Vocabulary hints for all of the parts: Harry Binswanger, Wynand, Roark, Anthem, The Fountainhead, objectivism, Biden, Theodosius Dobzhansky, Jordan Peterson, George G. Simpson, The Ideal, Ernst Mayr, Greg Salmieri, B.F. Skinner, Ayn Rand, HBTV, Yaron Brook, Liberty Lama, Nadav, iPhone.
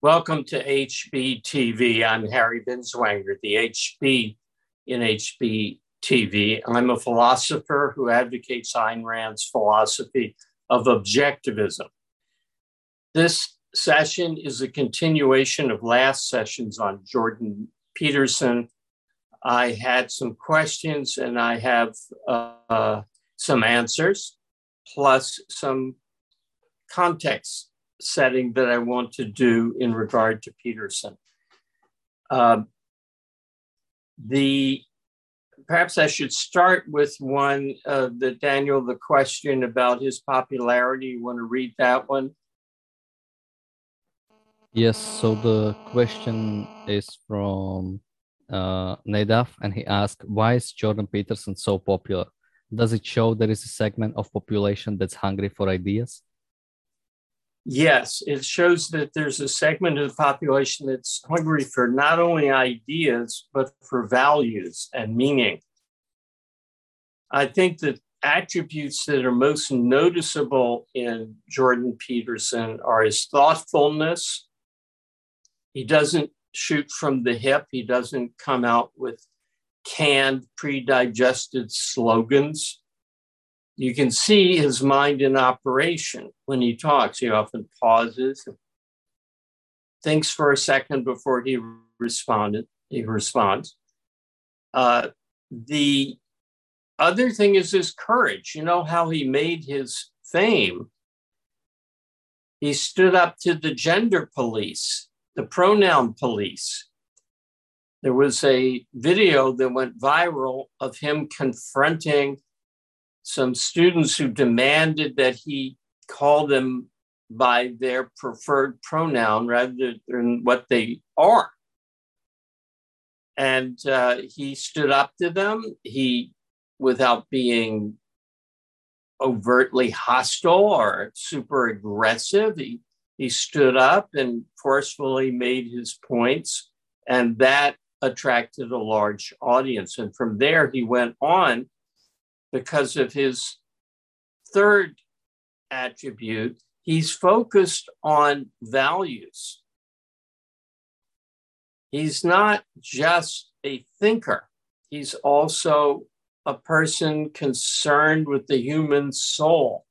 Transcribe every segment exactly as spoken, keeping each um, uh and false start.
Welcome to H B T V. I'm Harry Binswanger, the H B in H B T V. I'm a philosopher who advocates Ayn Rand's philosophy of objectivism. This session is a continuation of last sessions on Jordan Peterson. I had some questions and I have uh, some answers, plus some context setting that I want to do in regard to Peterson. Uh, the perhaps I should start with one uh, that Daniel, the question about his popularity. You want to read that one? Yes. So the question is from uh, Nadav, and he asked, "Why is Jordan Peterson so popular? Does it show there is a segment of population that's hungry for ideas?" Yes, it shows that there's a segment of the population that's hungry for not only ideas, but for values and meaning. I think that attributes that are most noticeable in Jordan Peterson are his thoughtfulness. He doesn't shoot from the hip. He doesn't come out with canned, pre-digested slogans. You can see his mind in operation when he talks. He often pauses, and thinks for a second before he responded. He responds. Uh, the other thing is his courage. You know how he made his fame? He stood up to the gender police, the pronoun police. There was a video that went viral of him confronting some students who demanded that he call them by their preferred pronoun rather than what they are. And uh, he stood up to them. He, without being overtly hostile or super aggressive, he, he stood up and forcefully made his points. And that attracted a large audience. And from there, he went on because of his third attribute, he's focused on values. He's not just a thinker. He's also a person concerned with the human soul,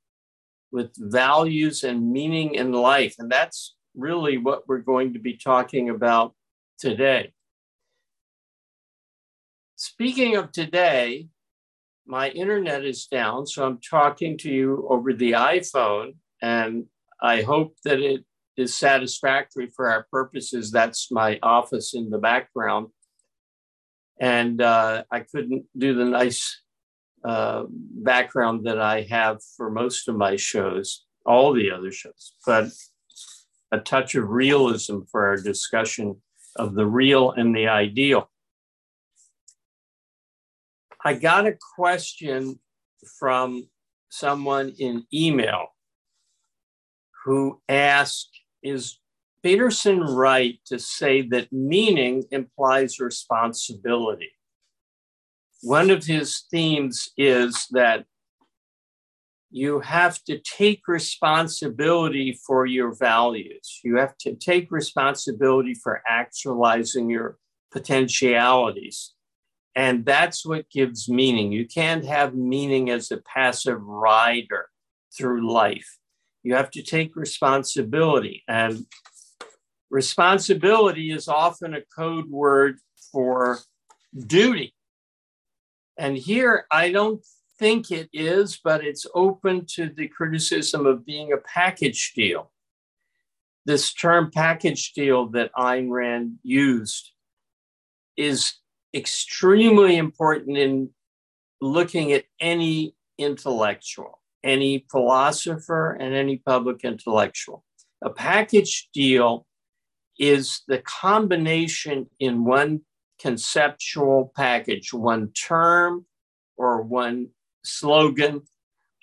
with values and meaning in life. And that's really what we're going to be talking about today. Speaking of today, my internet is down, so I'm talking to you over the iPhone, and I hope that it is satisfactory for our purposes. That's my office in the background. And uh, I couldn't do the nice uh, background that I have for most of my shows, all the other shows, but a touch of realism for our discussion of the real and the ideal. I got a question from someone in email who asked, is Peterson right to say that meaning implies responsibility? One of his themes is that you have to take responsibility for your values. You have to take responsibility for actualizing your potentialities. And that's what gives meaning. You can't have meaning as a passive rider through life. You have to take responsibility. And responsibility is often a code word for duty. And here, I don't think it is, but it's open to the criticism of being a package deal. This term package deal that Ayn Rand used is extremely important in looking at any intellectual, any philosopher, and any public intellectual. A package deal is the combination in one conceptual package, one term or one slogan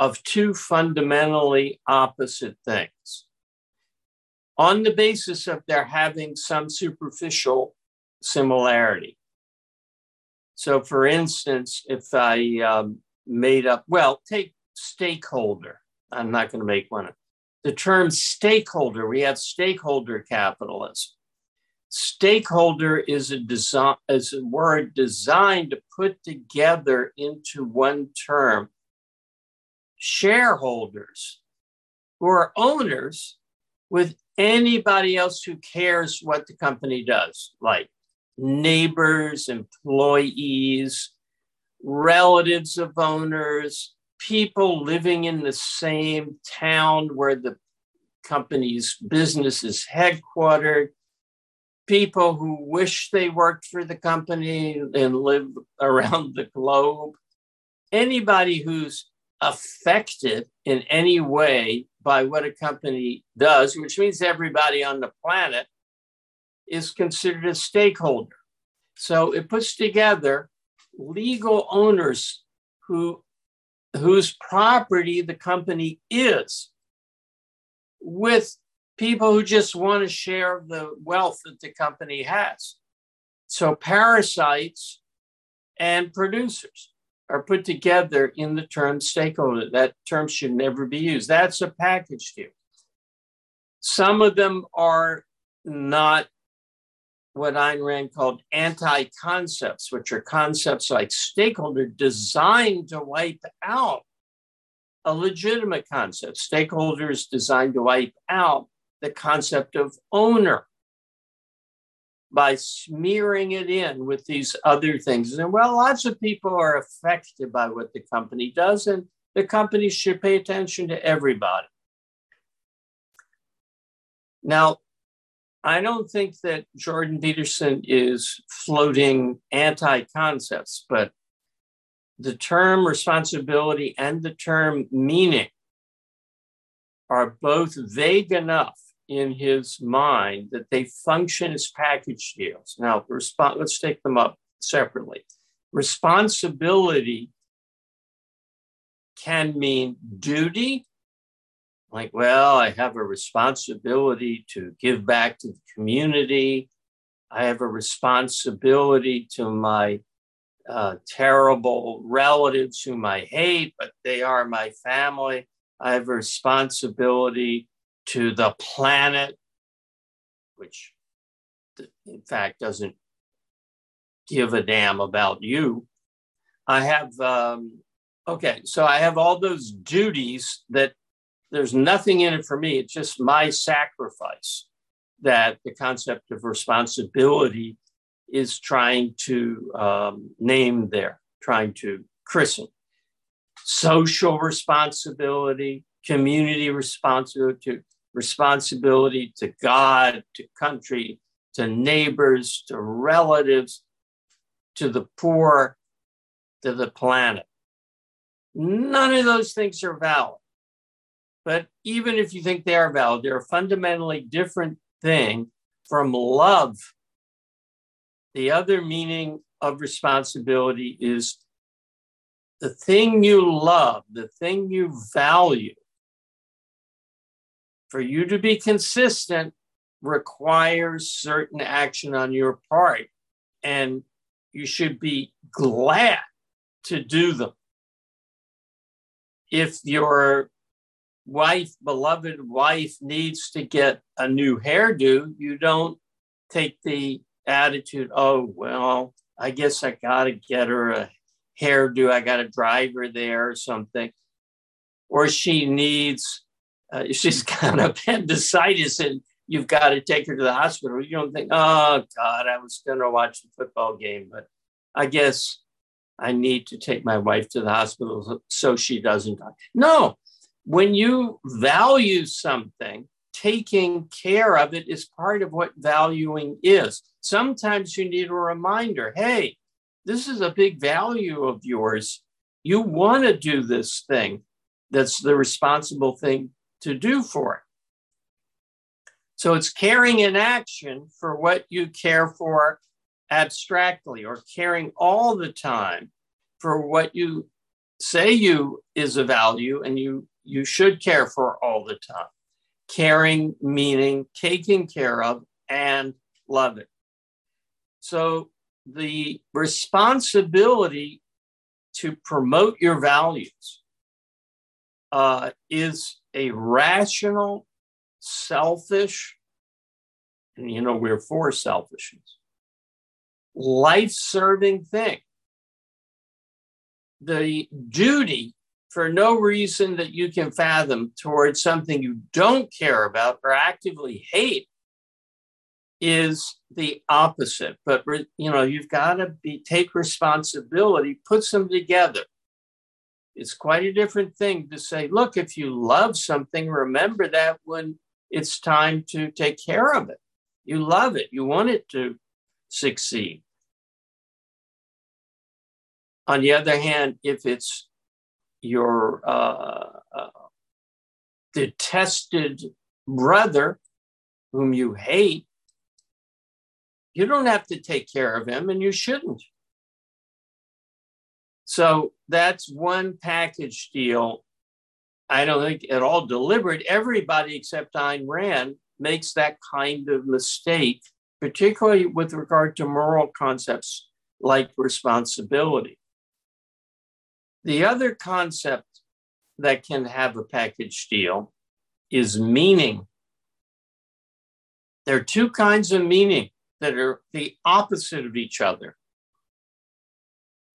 of two fundamentally opposite things on the basis of their having some superficial similarity. So for instance, if I um, made up, well, take stakeholder. I'm not going to make one up. the term stakeholder, we have stakeholder capitalism. Stakeholder is a, design, is a word designed to put together into one term shareholders who are owners with anybody else who cares what the company does, like neighbors, employees, relatives of owners, people living in the same town where the company's business is headquartered, people who wish they worked for the company and live around the globe, anybody who's affected in any way by what a company does, which means everybody on the planet, is considered a stakeholder. So it puts together legal owners who, whose property the company is with people who just want to share the wealth that the company has. So parasites and producers are put together in the term stakeholder. That term should never be used. That's a package deal. Some of them are not what Ayn Rand called anti-concepts, which are concepts like stakeholder designed to wipe out a legitimate concept. Stakeholder is designed to wipe out the concept of owner by smearing it in with these other things. And well, lots of people are affected by what the company does, and the company should pay attention to everybody. Now, I don't think that Jordan Peterson is floating anti-concepts, but the term responsibility and the term meaning are both vague enough in his mind that they function as package deals. Now, resp- let's take them up separately. Responsibility can mean duty. Like, well, I have a responsibility to give back to the community. I have a responsibility to my uh, terrible relatives whom I hate, but they are my family. I have a responsibility to the planet, which in fact doesn't give a damn about you. I have, um, okay, so I have all those duties that there's nothing in it for me. It's just my sacrifice that the concept of responsibility is trying to um, name there, trying to christen. Social responsibility, community responsibility, responsibility to God, to country, to neighbors, to relatives, to the poor, to the planet. None of those things are valid. But even if you think they are valid, they're a fundamentally different thing from love. The other meaning of responsibility is the thing you love, the thing you value, for you to be consistent requires certain action on your part, and you should be glad to do them. If you're wife, beloved wife needs to get a new hairdo, you don't take the attitude, oh, well, I guess I got to get her a hairdo. I got to drive her there or something. Or she needs, uh, she's got appendicitis and you've got to take her to the hospital. You don't think, oh, God, I was going to watch the football game, but I guess I need to take my wife to the hospital so she doesn't die. No. When you value something, taking care of it is part of what valuing is. Sometimes you need a reminder, hey, this is a big value of yours. You want to do this thing. That's the responsible thing to do for it. So it's caring in action for what you care for abstractly, or caring all the time for what you say you is a value and you You should care for all the time. Caring, meaning, taking care of, and loving. So the responsibility to promote your values uh, is a rational, selfish, and you know, we're for selfishness, life-serving thing. The duty for no reason that you can fathom towards something you don't care about or actively hate is the opposite. But, you know, you've got to be take responsibility, put them together. It's quite a different thing to say, look, if you love something, remember that when it's time to take care of it. You love it. You want it to succeed. On the other hand, if it's your uh, uh, detested brother whom you hate, you don't have to take care of him and you shouldn't. So that's one package deal. I don't think at all deliberate. Everybody except Ayn Rand makes that kind of mistake, particularly with regard to moral concepts like responsibility. The other concept that can have a package deal is meaning. There are two kinds of meaning that are the opposite of each other.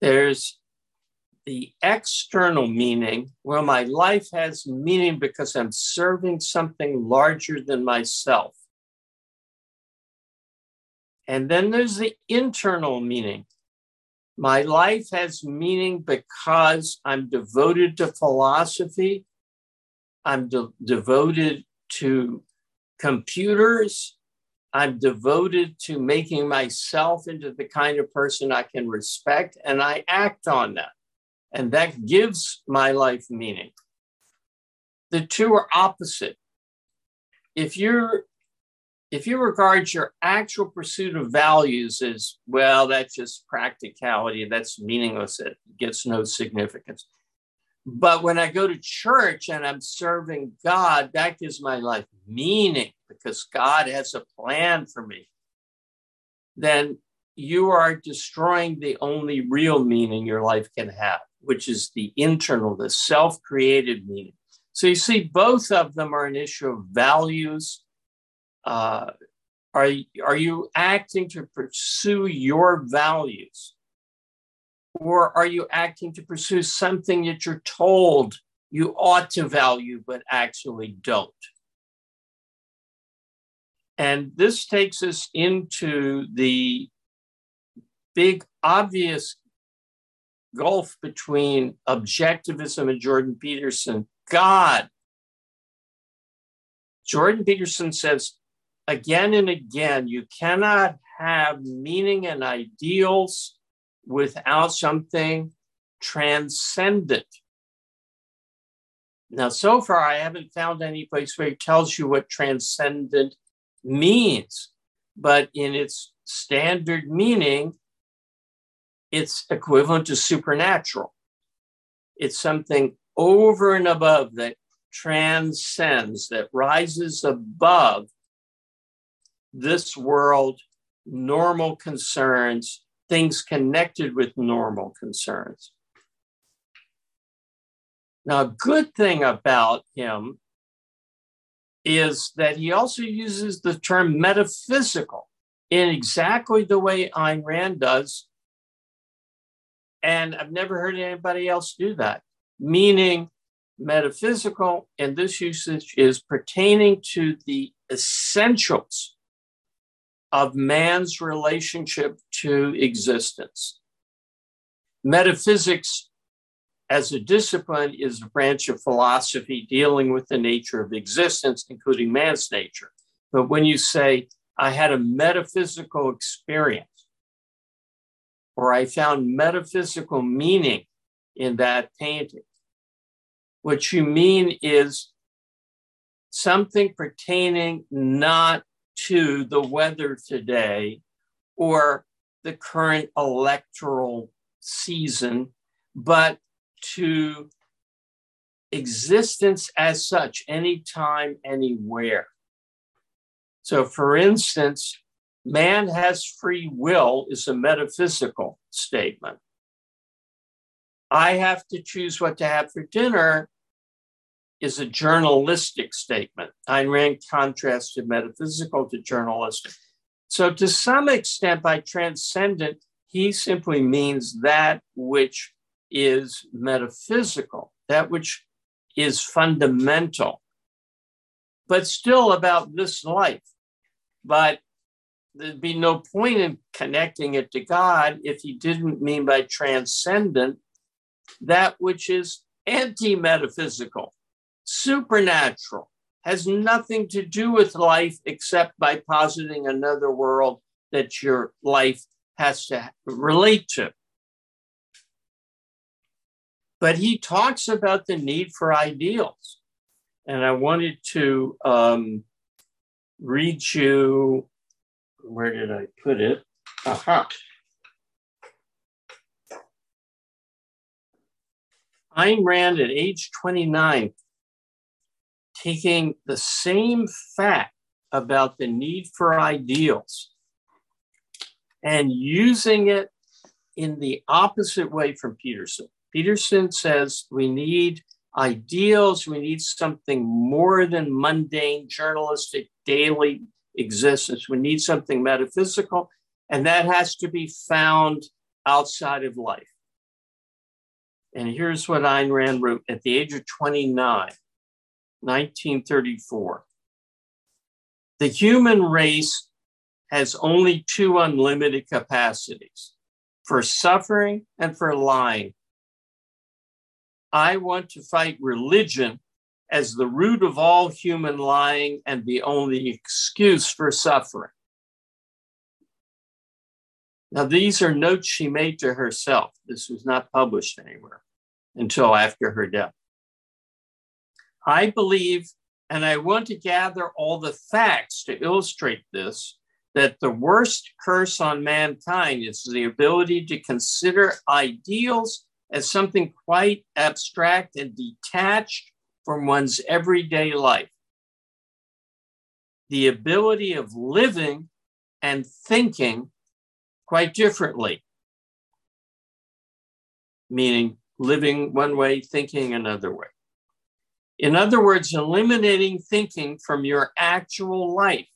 There's the external meaning, well, my life has meaning because I'm serving something larger than myself. And then there's the internal meaning. My life has meaning because I'm devoted to philosophy. I'm de- devoted to computers. I'm devoted to making myself into the kind of person I can respect, and I act on that. And that gives my life meaning. The two are opposite. If you're, if you regard your actual pursuit of values as, well, that's just practicality, that's meaningless, it gets no significance. But when I go to church and I'm serving God, that gives my life meaning because God has a plan for me. Then you are destroying the only real meaning your life can have, which is the internal, the self-created meaning. So you see, both of them are an issue of values. Uh, are, are you acting to pursue your values? Or are you acting to pursue something that you're told you ought to value, but actually don't? And this takes us into the big obvious gulf between objectivism and Jordan Peterson. God. Jordan Peterson says again and again, you cannot have meaning and ideals without something transcendent. Now, so far, I haven't found any place where it tells you what transcendent means, but in its standard meaning, it's equivalent to supernatural. It's something over and above that transcends, that rises above this world, normal concerns, things connected with normal concerns. Now, a good thing about him is that he also uses the term metaphysical in exactly the way Ayn Rand does. And I've never heard anybody else do that. Meaning, metaphysical in this usage is pertaining to the essentials of man's relationship to existence. Metaphysics as a discipline is a branch of philosophy dealing with the nature of existence, including man's nature. But when you say, I had a metaphysical experience, or I found metaphysical meaning in that painting, what you mean is something pertaining not to the weather today or the current electoral season, but to existence as such, anytime, anywhere. So for instance, man has free will is a metaphysical statement. I have to choose what to have for dinner is a journalistic statement. Ayn Rand contrasted metaphysical to journalistic. So to some extent, by transcendent, he simply means that which is metaphysical, that which is fundamental, but still about this life. But there'd be no point in connecting it to God if he didn't mean by transcendent that which is anti-metaphysical, supernatural, has nothing to do with life except by positing another world that your life has to relate to. But he talks about the need for ideals. And I wanted to um, read you, where did I put it? Aha. Ayn Rand at age twenty-nine, taking the same fact about the need for ideals and using it in the opposite way from Peterson. Peterson says we need ideals, we need something more than mundane, journalistic, daily existence. We need something metaphysical, and that has to be found outside of life. And here's what Ayn Rand wrote at the age of twenty-nine, nineteen thirty-four. The human race has only two unlimited capacities, for suffering and for lying. I want to fight religion as the root of all human lying and the only excuse for suffering. Now, these are notes she made to herself. This was not published anywhere until after her death. I believe, and I want to gather all the facts to illustrate this, that the worst curse on mankind is the ability to consider ideals as something quite abstract and detached from one's everyday life. The ability of living and thinking quite differently, meaning living one way, thinking another way. In other words, eliminating thinking from your actual life.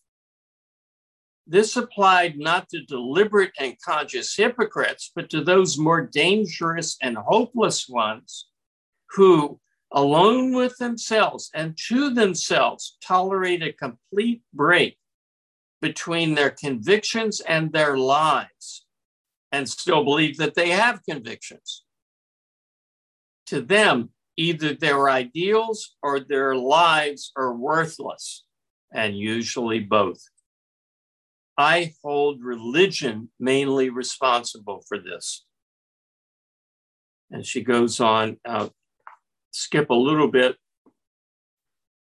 This applied not to deliberate and conscious hypocrites, but to those more dangerous and hopeless ones who, alone with themselves and to themselves, tolerate a complete break between their convictions and their lives, and still believe that they have convictions. To them, either their ideals or their lives are worthless, and usually both. I hold religion mainly responsible for this. And she goes on, uh, skip a little bit,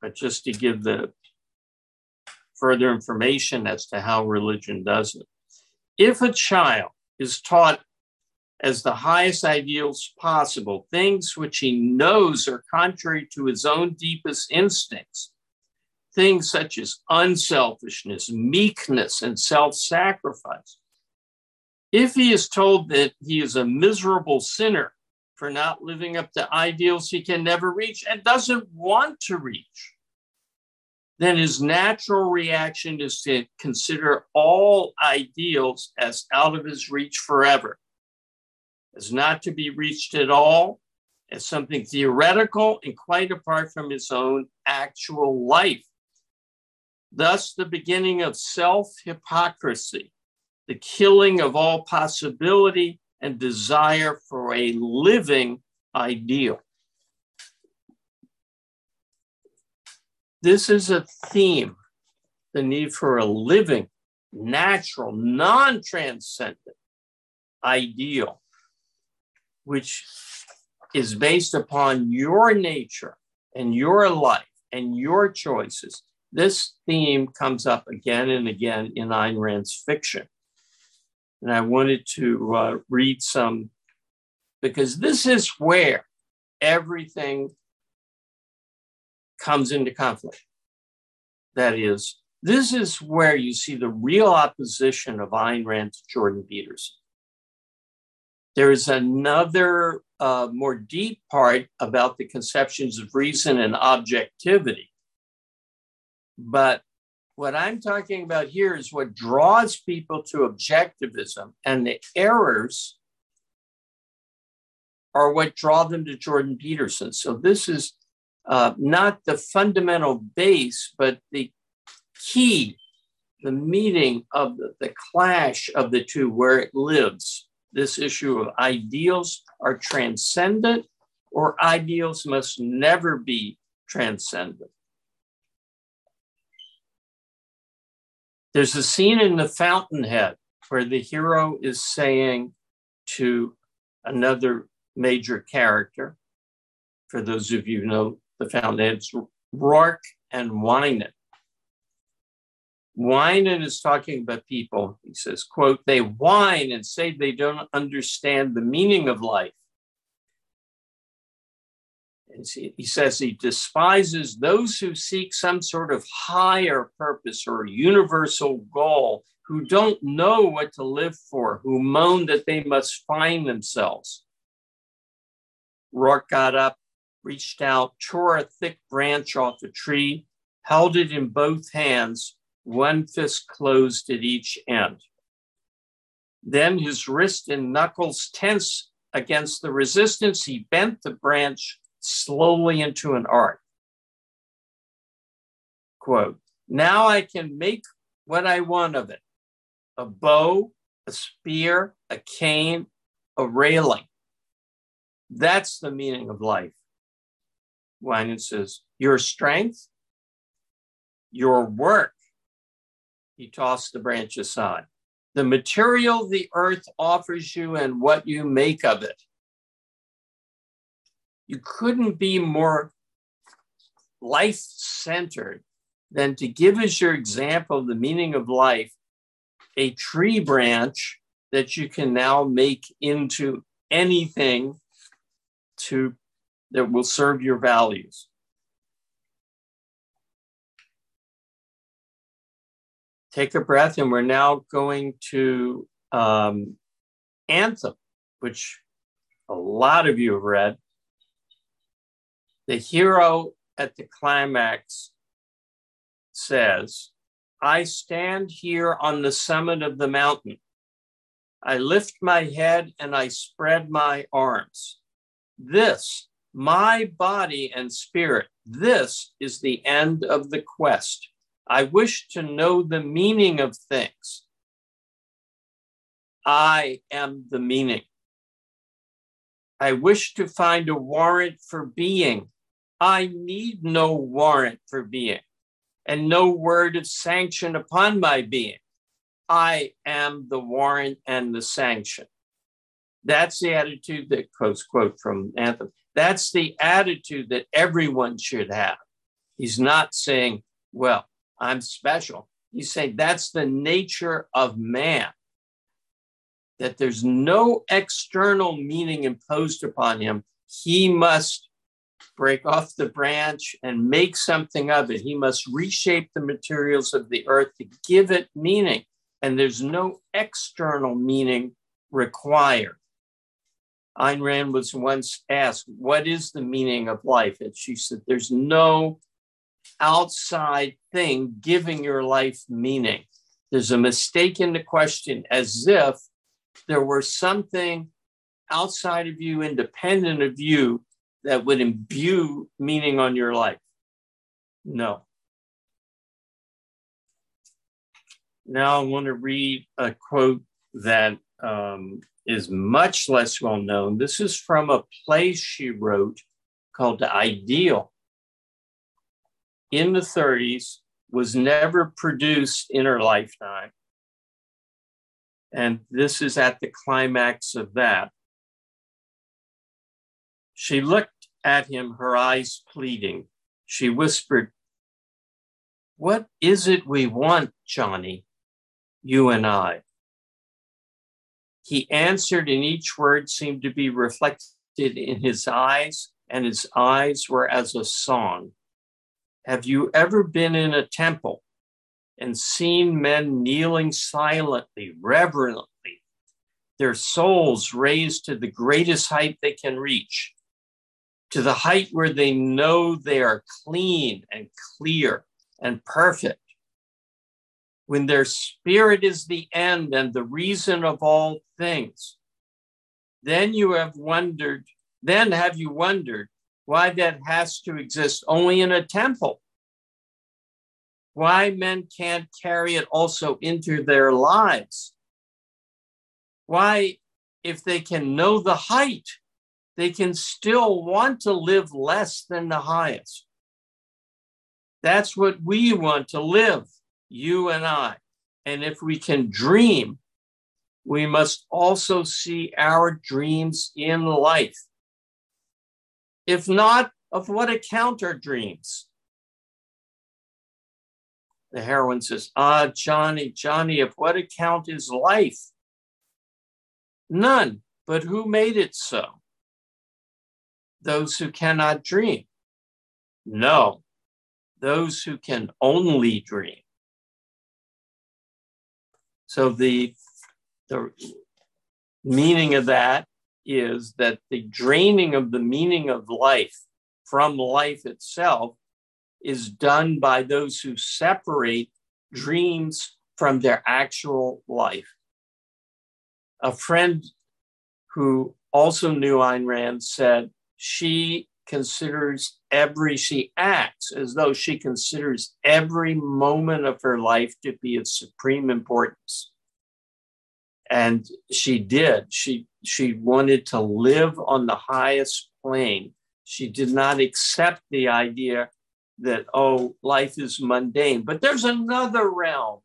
but just to give the further information as to how religion does it. If a child is taught as the highest ideals possible, things which he knows are contrary to his own deepest instincts, things such as unselfishness, meekness, and self-sacrifice. If he is told that he is a miserable sinner for not living up to ideals he can never reach and doesn't want to reach, then his natural reaction is to consider all ideals as out of his reach forever, as not to be reached at all, as something theoretical and quite apart from his own actual life. Thus, the beginning of self-hypocrisy, the killing of all possibility and desire for a living ideal. This is a theme, the need for a living, natural, non-transcendent ideal, which is based upon your nature and your life and your choices. This theme comes up again and again in Ayn Rand's fiction. And I wanted to uh, read some, because this is where everything comes into conflict. That is, this is where you see the real opposition of Ayn Rand to Jordan Peterson. There is another uh, more deep part about the conceptions of reason and objectivity. But what I'm talking about here is what draws people to objectivism, and the errors are what draw them to Jordan Peterson. So this is uh, not the fundamental base, but the key, the meeting of the, the clash of the two, where it lives. This issue of ideals are transcendent, or ideals must never be transcendent. There's a scene in The Fountainhead where the hero is saying to another major character, for those of you who know The Fountainhead, it's Roark and Wynand. Wynand is talking about people. He says, quote, "They whine and say they don't understand the meaning of life." And he says he despises those who seek some sort of higher purpose or universal goal, who don't know what to live for, who moan that they must find themselves. Roark got up, reached out, tore a thick branch off a tree, held it in both hands, one fist closed at each end. Then his wrist and knuckles tense against the resistance, he bent the branch slowly into an arc. Quote, "Now I can make what I want of it, a bow, a spear, a cane, a railing. That's the meaning of life." Wynand says, "Your strength, your work." He tossed the branch aside. "The material the earth offers you and what you make of it." You couldn't be more life-centered than to give as your example of the meaning of life a tree branch that you can now make into anything to that will serve your values. Take a breath, and we're now going to um, Anthem, which a lot of you have read. The hero at the climax says, "I stand here on the summit of the mountain. I lift my head and I spread my arms. This, my body and spirit, this is the end of the quest. I wish to know the meaning of things. I am the meaning. I wish to find a warrant for being. I need no warrant for being, and no word of sanction upon my being. I am the warrant and the sanction." That's the attitude that, quote, quote from Anthem, that's the attitude that everyone should have. He's not saying, well, I'm special. He's saying that's the nature of man, that there's no external meaning imposed upon him. He must break off the branch and make something of it. He must reshape the materials of the earth to give it meaning. And there's no external meaning required. Ayn Rand was once asked, what is the meaning of life? And she said, there's no outside thing giving your life meaning. There's a mistake in the question, as if there were something outside of you, independent of you, that would imbue meaning on your life. No. Now I want to read a quote that um, is much less well known. This is from a play she wrote called The Ideal. In the thirties, was never produced in her lifetime. And this is at the climax of that. She looked at him, her eyes pleading. She whispered, "What is it we want, Johnny, you and I?" He answered, and each word seemed to be reflected in his eyes, and his eyes were as a song. "Have you ever been in a temple and seen men kneeling silently, reverently, their souls raised to the greatest height they can reach, to the height where they know they are clean and clear and perfect. When their spirit is the end and the reason of all things, then you have wondered, then have you wondered why that has to exist only in a temple? Why men can't carry it also into their lives? Why, if they can know the height, they can still want to live less than the highest? That's what we want to live, you and I. And if we can dream, we must also see our dreams in life. If not, of what account are dreams? The heroine says, ah, Johnny, Johnny, of what account is life? None, but who made it so? Those who cannot dream. No, those who can only dream. So the, the meaning of that is that the draining of the meaning of life from life itself is done by those who separate dreams from their actual life. A friend who also knew Ayn Rand said she considers every, she acts as though she considers every moment of her life to be of supreme importance. And she did. She, she wanted to live on the highest plane. She did not accept the idea that, oh, life is mundane, but there's another realm.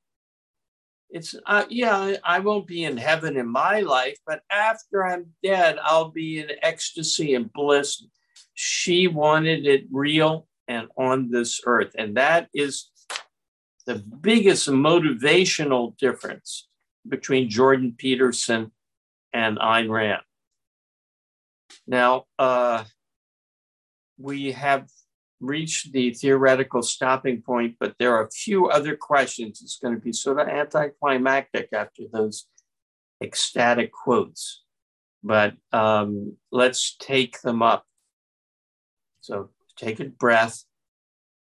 It's, uh, yeah, I won't be in heaven in my life, but after I'm dead, I'll be in ecstasy and bliss. She wanted it real and on this earth. And that is the biggest motivational difference between Jordan Peterson and Ayn Rand. Now, uh, we have reached the theoretical stopping point, but there are a few other questions. It's going to be sort of anticlimactic after those ecstatic quotes, but um, let's take them up. So take a breath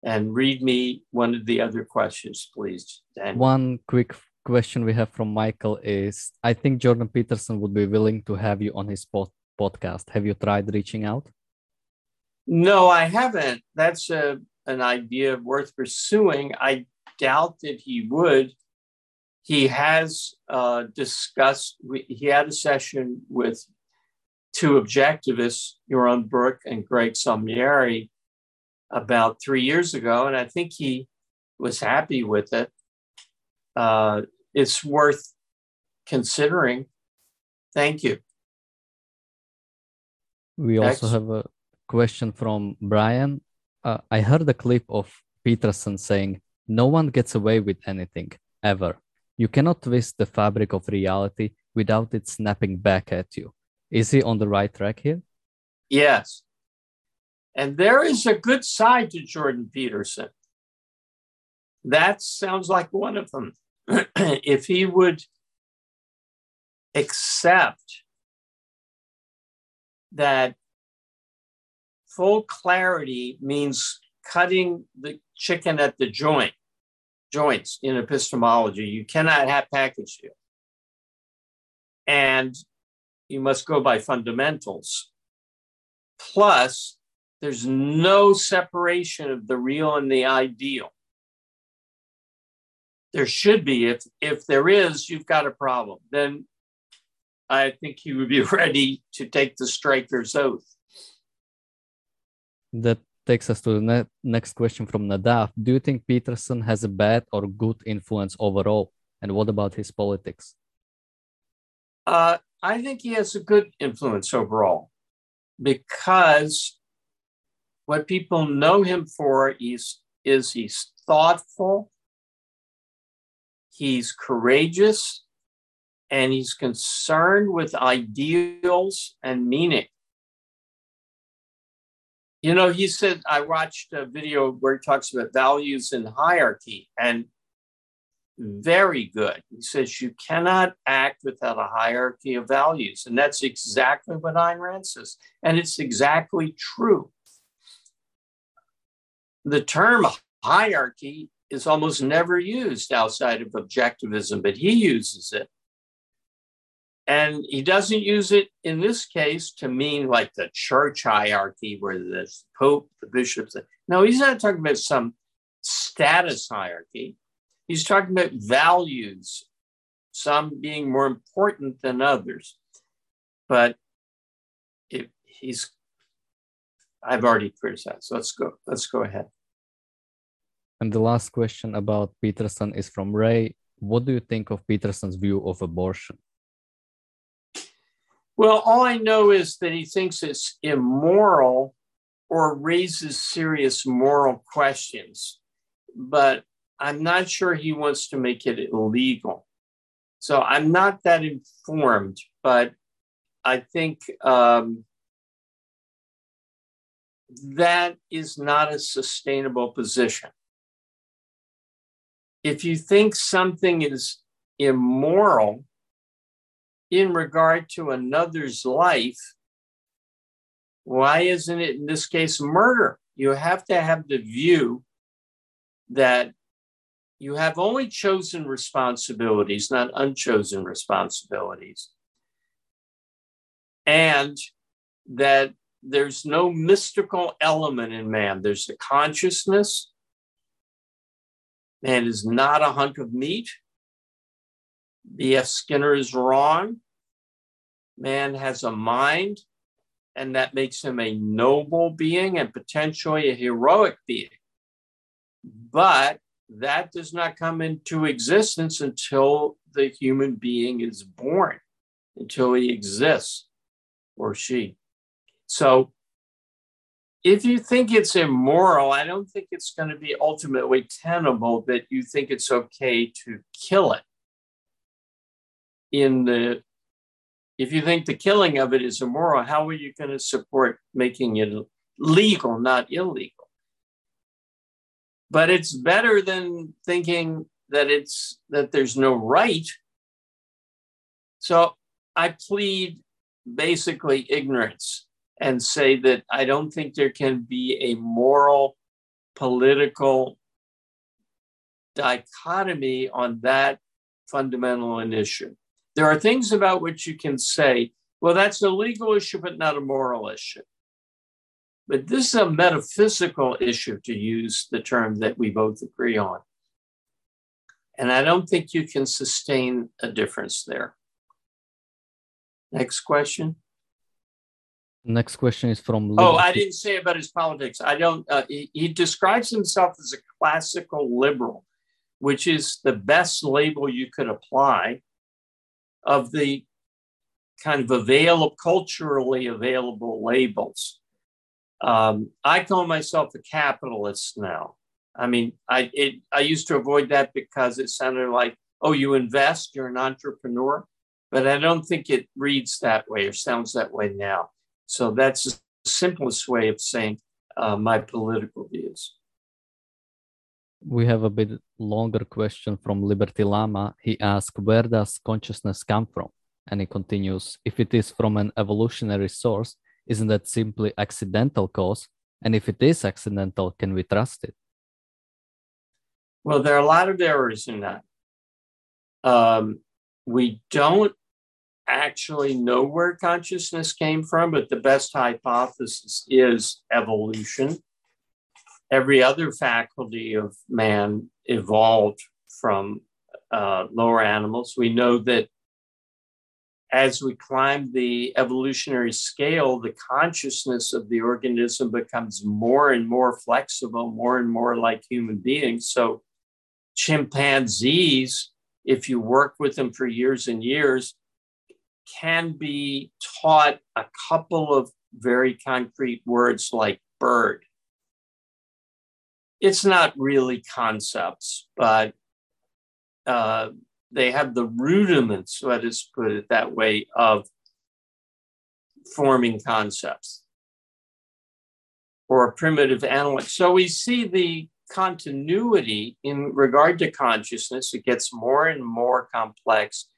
and read me one of the other questions, please, Dan. One quick question we have from Michael is, I think Jordan Peterson would be willing to have you on his pod podcast. Have you tried reaching out? No, I haven't. That's a, an idea worth pursuing. I doubt that he would. He has uh, discussed, he had a session with two objectivists, Yaron Brook and Greg Salmieri, about three years ago, and I think he was happy with it. Uh, it's worth considering. Thank you. We Next. also have a question from Brian. Uh, I heard a clip of Peterson saying, no one gets away with anything, ever. You cannot twist the fabric of reality without it snapping back at you. Is he on the right track here? Yes. And there is a good side to Jordan Peterson. That sounds like one of them. If he would accept that full clarity means cutting the chicken at the joint, joints in epistemology. You cannot have package here. And you must go by fundamentals. Plus, there's no separation of the real and the ideal. There should be. If, if there is, you've got a problem. Then I think he would be ready to take the striker's oath. That takes us to the ne- next question from Nadav. Do you think Peterson has a bad or good influence overall? And what about his politics? Uh, I think he has a good influence overall because what people know him for is, is he's thoughtful, he's courageous, and he's concerned with ideals and meaning. You know, he said, I watched a video where he talks about values and hierarchy, and very good. He says you cannot act without a hierarchy of values. And that's exactly what Ayn Rand says. And it's exactly true. The term hierarchy is almost never used outside of objectivism, but he uses it. And he doesn't use it in this case to mean like the church hierarchy where there's the Pope, the bishops. No, he's not talking about some status hierarchy. He's talking about values, some being more important than others. But it, he's, I've already criticized. Let's go, let's go ahead. And the last question about Peterson is from Ray. What do you think of Peterson's view of abortion? Well, all I know is that he thinks it's immoral or raises serious moral questions, but I'm not sure he wants to make it illegal. So I'm not that informed, but I think um, that is not a sustainable position. If you think something is immoral in regard to another's life, why isn't it in this case murder? You have to have the view that you have only chosen responsibilities, not unchosen responsibilities, and that there's no mystical element in man. There's the consciousness. Man is not a hunk of meat. B F Skinner is wrong. Man has a mind, and that makes him a noble being and potentially a heroic being. But that does not come into existence until the human being is born, until he exists or she. So if you think it's immoral, I don't think it's going to be ultimately tenable that you think it's okay to kill it. In the, if you think the killing of it is immoral, how are you going to support making it legal, not illegal? But it's better than thinking that it's that there's no right. So I plead basically ignorance and say that I don't think there can be a moral, political dichotomy on that fundamental issue. There are things about which you can say, well, that's a legal issue, but not a moral issue. But this is a metaphysical issue, to use the term that we both agree on. And I don't think you can sustain a difference there. Next question. Next question is from Liberty. Oh, I didn't say about his politics. I don't, uh, he, he describes himself as a classical liberal, which is the best label you could apply of the kind of available, culturally available labels. Um, I call myself a capitalist now. I mean, I it, I used to avoid that because it sounded like, oh, you invest, you're an entrepreneur, but I don't think it reads that way or sounds that way now. So that's the simplest way of saying uh, my political views. We have a bit longer question from Liberty Lama. He asks, where does consciousness come from? And he continues, if it is from an evolutionary source, isn't that simply accidental cause? And if it is accidental, can we trust it? Well, there are a lot of errors in that. Um, we don't actually know where consciousness came from, but the best hypothesis is evolution. Every other faculty of man evolved from uh, lower animals. We know that as we climb the evolutionary scale, the consciousness of the organism becomes more and more flexible, more and more like human beings. So chimpanzees, if you work with them for years and years, can be taught a couple of very concrete words like bird. It's not really concepts, but uh, they have the rudiments, let us put it that way, of forming concepts or primitive analog. So we see the continuity in regard to consciousness. It gets more and more complex.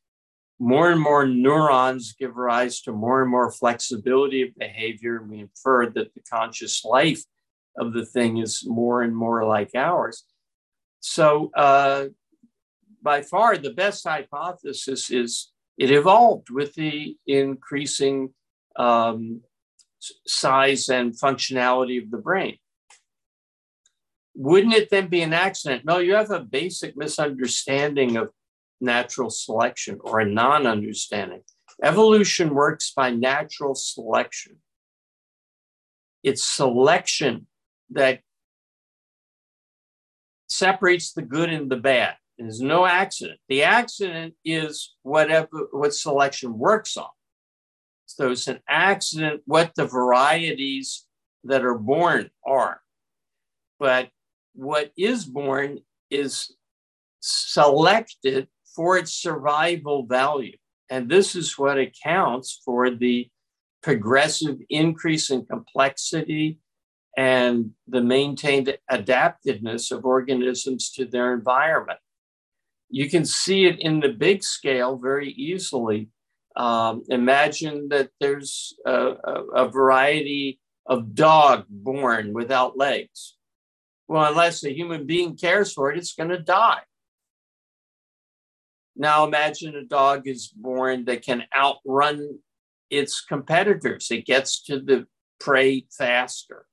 More and more neurons give rise to more and more flexibility of behavior. We infer that the conscious life of the thing is more and more like ours. So uh, by far the best hypothesis is it evolved with the increasing um, size and functionality of the brain. Wouldn't it then be an accident? No, you have a basic misunderstanding of natural selection, or a non-understanding. Evolution works by natural selection. It's selection that separates the good and the bad. There's no accident. The accident is whatever what selection works on. So it's an accident what the varieties that are born are. But what is born is selected for its survival value. And this is what accounts for the progressive increase in complexity and the maintained adaptiveness of organisms to their environment. You can see it in the big scale very easily. Um, imagine that there's a, a, a variety of dog born without legs. Well, unless a human being cares for it, it's going to die. Now imagine a dog is born that can outrun its competitors. It gets to the prey faster.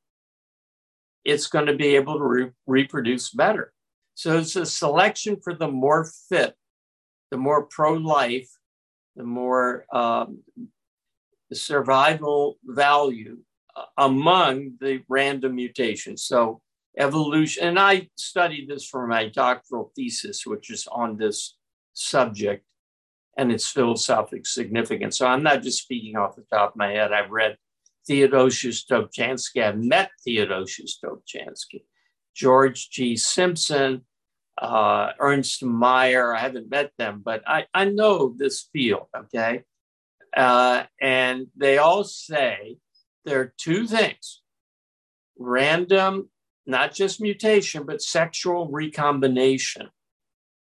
It's going to be able to re- reproduce better. So it's a selection for the more fit, the more pro-life, the more um, survival value among the random mutations. So evolution, and I studied this for my doctoral thesis, which is on this subject and its philosophic significance. So I'm not just speaking off the top of my head. I've read Theodosius Dobzhansky. I've met Theodosius Dobzhansky, George G. Simpson, uh, Ernst Mayr. I haven't met them, but I, I know this field, okay? Uh, and they all say there are two things, random, not just mutation, but sexual recombination.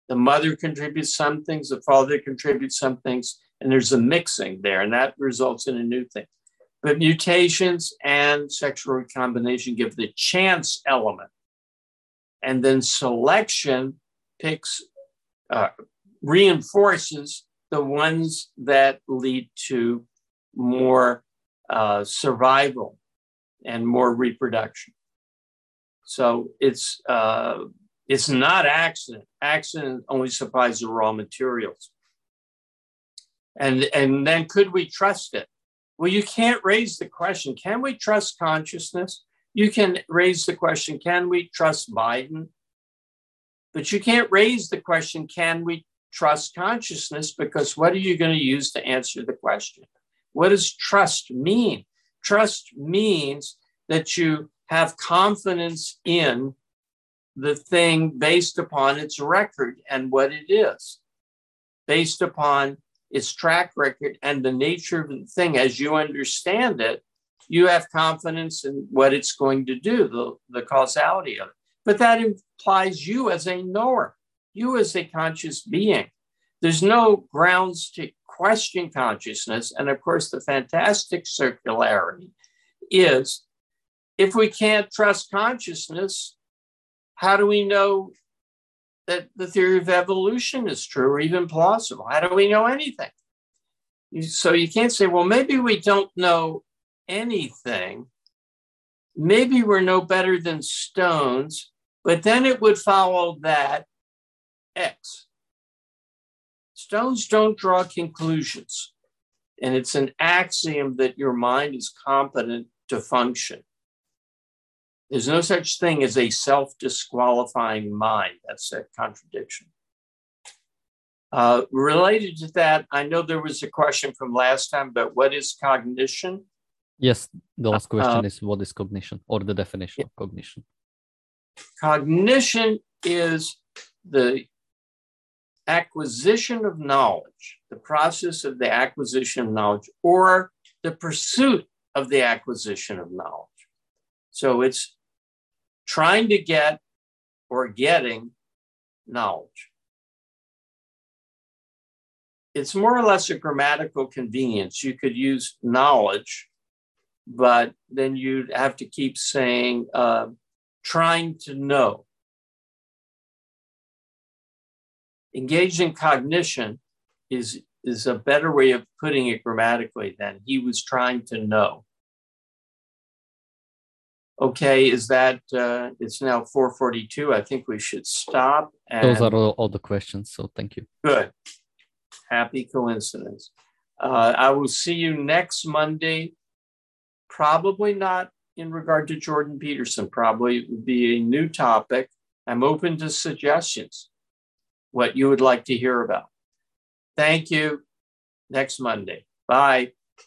The mother contributes some things, the father contributes some things, and there's a mixing there, and that results in a new thing. But mutations and sexual recombination give the chance element. And then selection picks, uh, reinforces the ones that lead to more uh, survival and more reproduction. So it's... Uh, It's not accident. Accident only supplies the raw materials. And, and then could we trust it? Well, you can't raise the question, can we trust consciousness? You can raise the question, can we trust Biden? But you can't raise the question, can we trust consciousness? Because what are you going to use to answer the question? What does trust mean? Trust means that you have confidence in the thing based upon its record and what it is, based upon its track record and the nature of the thing. As you understand it, you have confidence in what it's going to do, the, the causality of it. But that implies you as a knower, you as a conscious being. There's no grounds to question consciousness. And of course, the fantastic circularity is, if we can't trust consciousness, how do we know that the theory of evolution is true or even plausible? How do we know anything? So you can't say, well, maybe we don't know anything. Maybe we're no better than stones, but then it would follow that X. Stones don't draw conclusions. And it's an axiom that your mind is competent to function. There's no such thing as a self-disqualifying mind. That's a contradiction. Uh, related to that, I know there was a question from last time, but what is cognition? Yes, the last question uh, is what is cognition, or the definition yeah. of cognition? Cognition is the acquisition of knowledge, the process of the acquisition of knowledge, or the pursuit of the acquisition of knowledge. So it's trying to get or getting knowledge. It's more or less a grammatical convenience. You could use knowledge, but then you'd have to keep saying uh, trying to know. Engaged in cognition is, is a better way of putting it grammatically than he was trying to know. Okay, is that, uh, it's now four forty-two. I think we should stop. And those are all, all the questions, so thank you. Good. Happy coincidence. Uh, I will see you next Monday. Probably not in regard to Jordan Peterson. Probably it would be a new topic. I'm open to suggestions, what you would like to hear about. Thank you. Next Monday. Bye.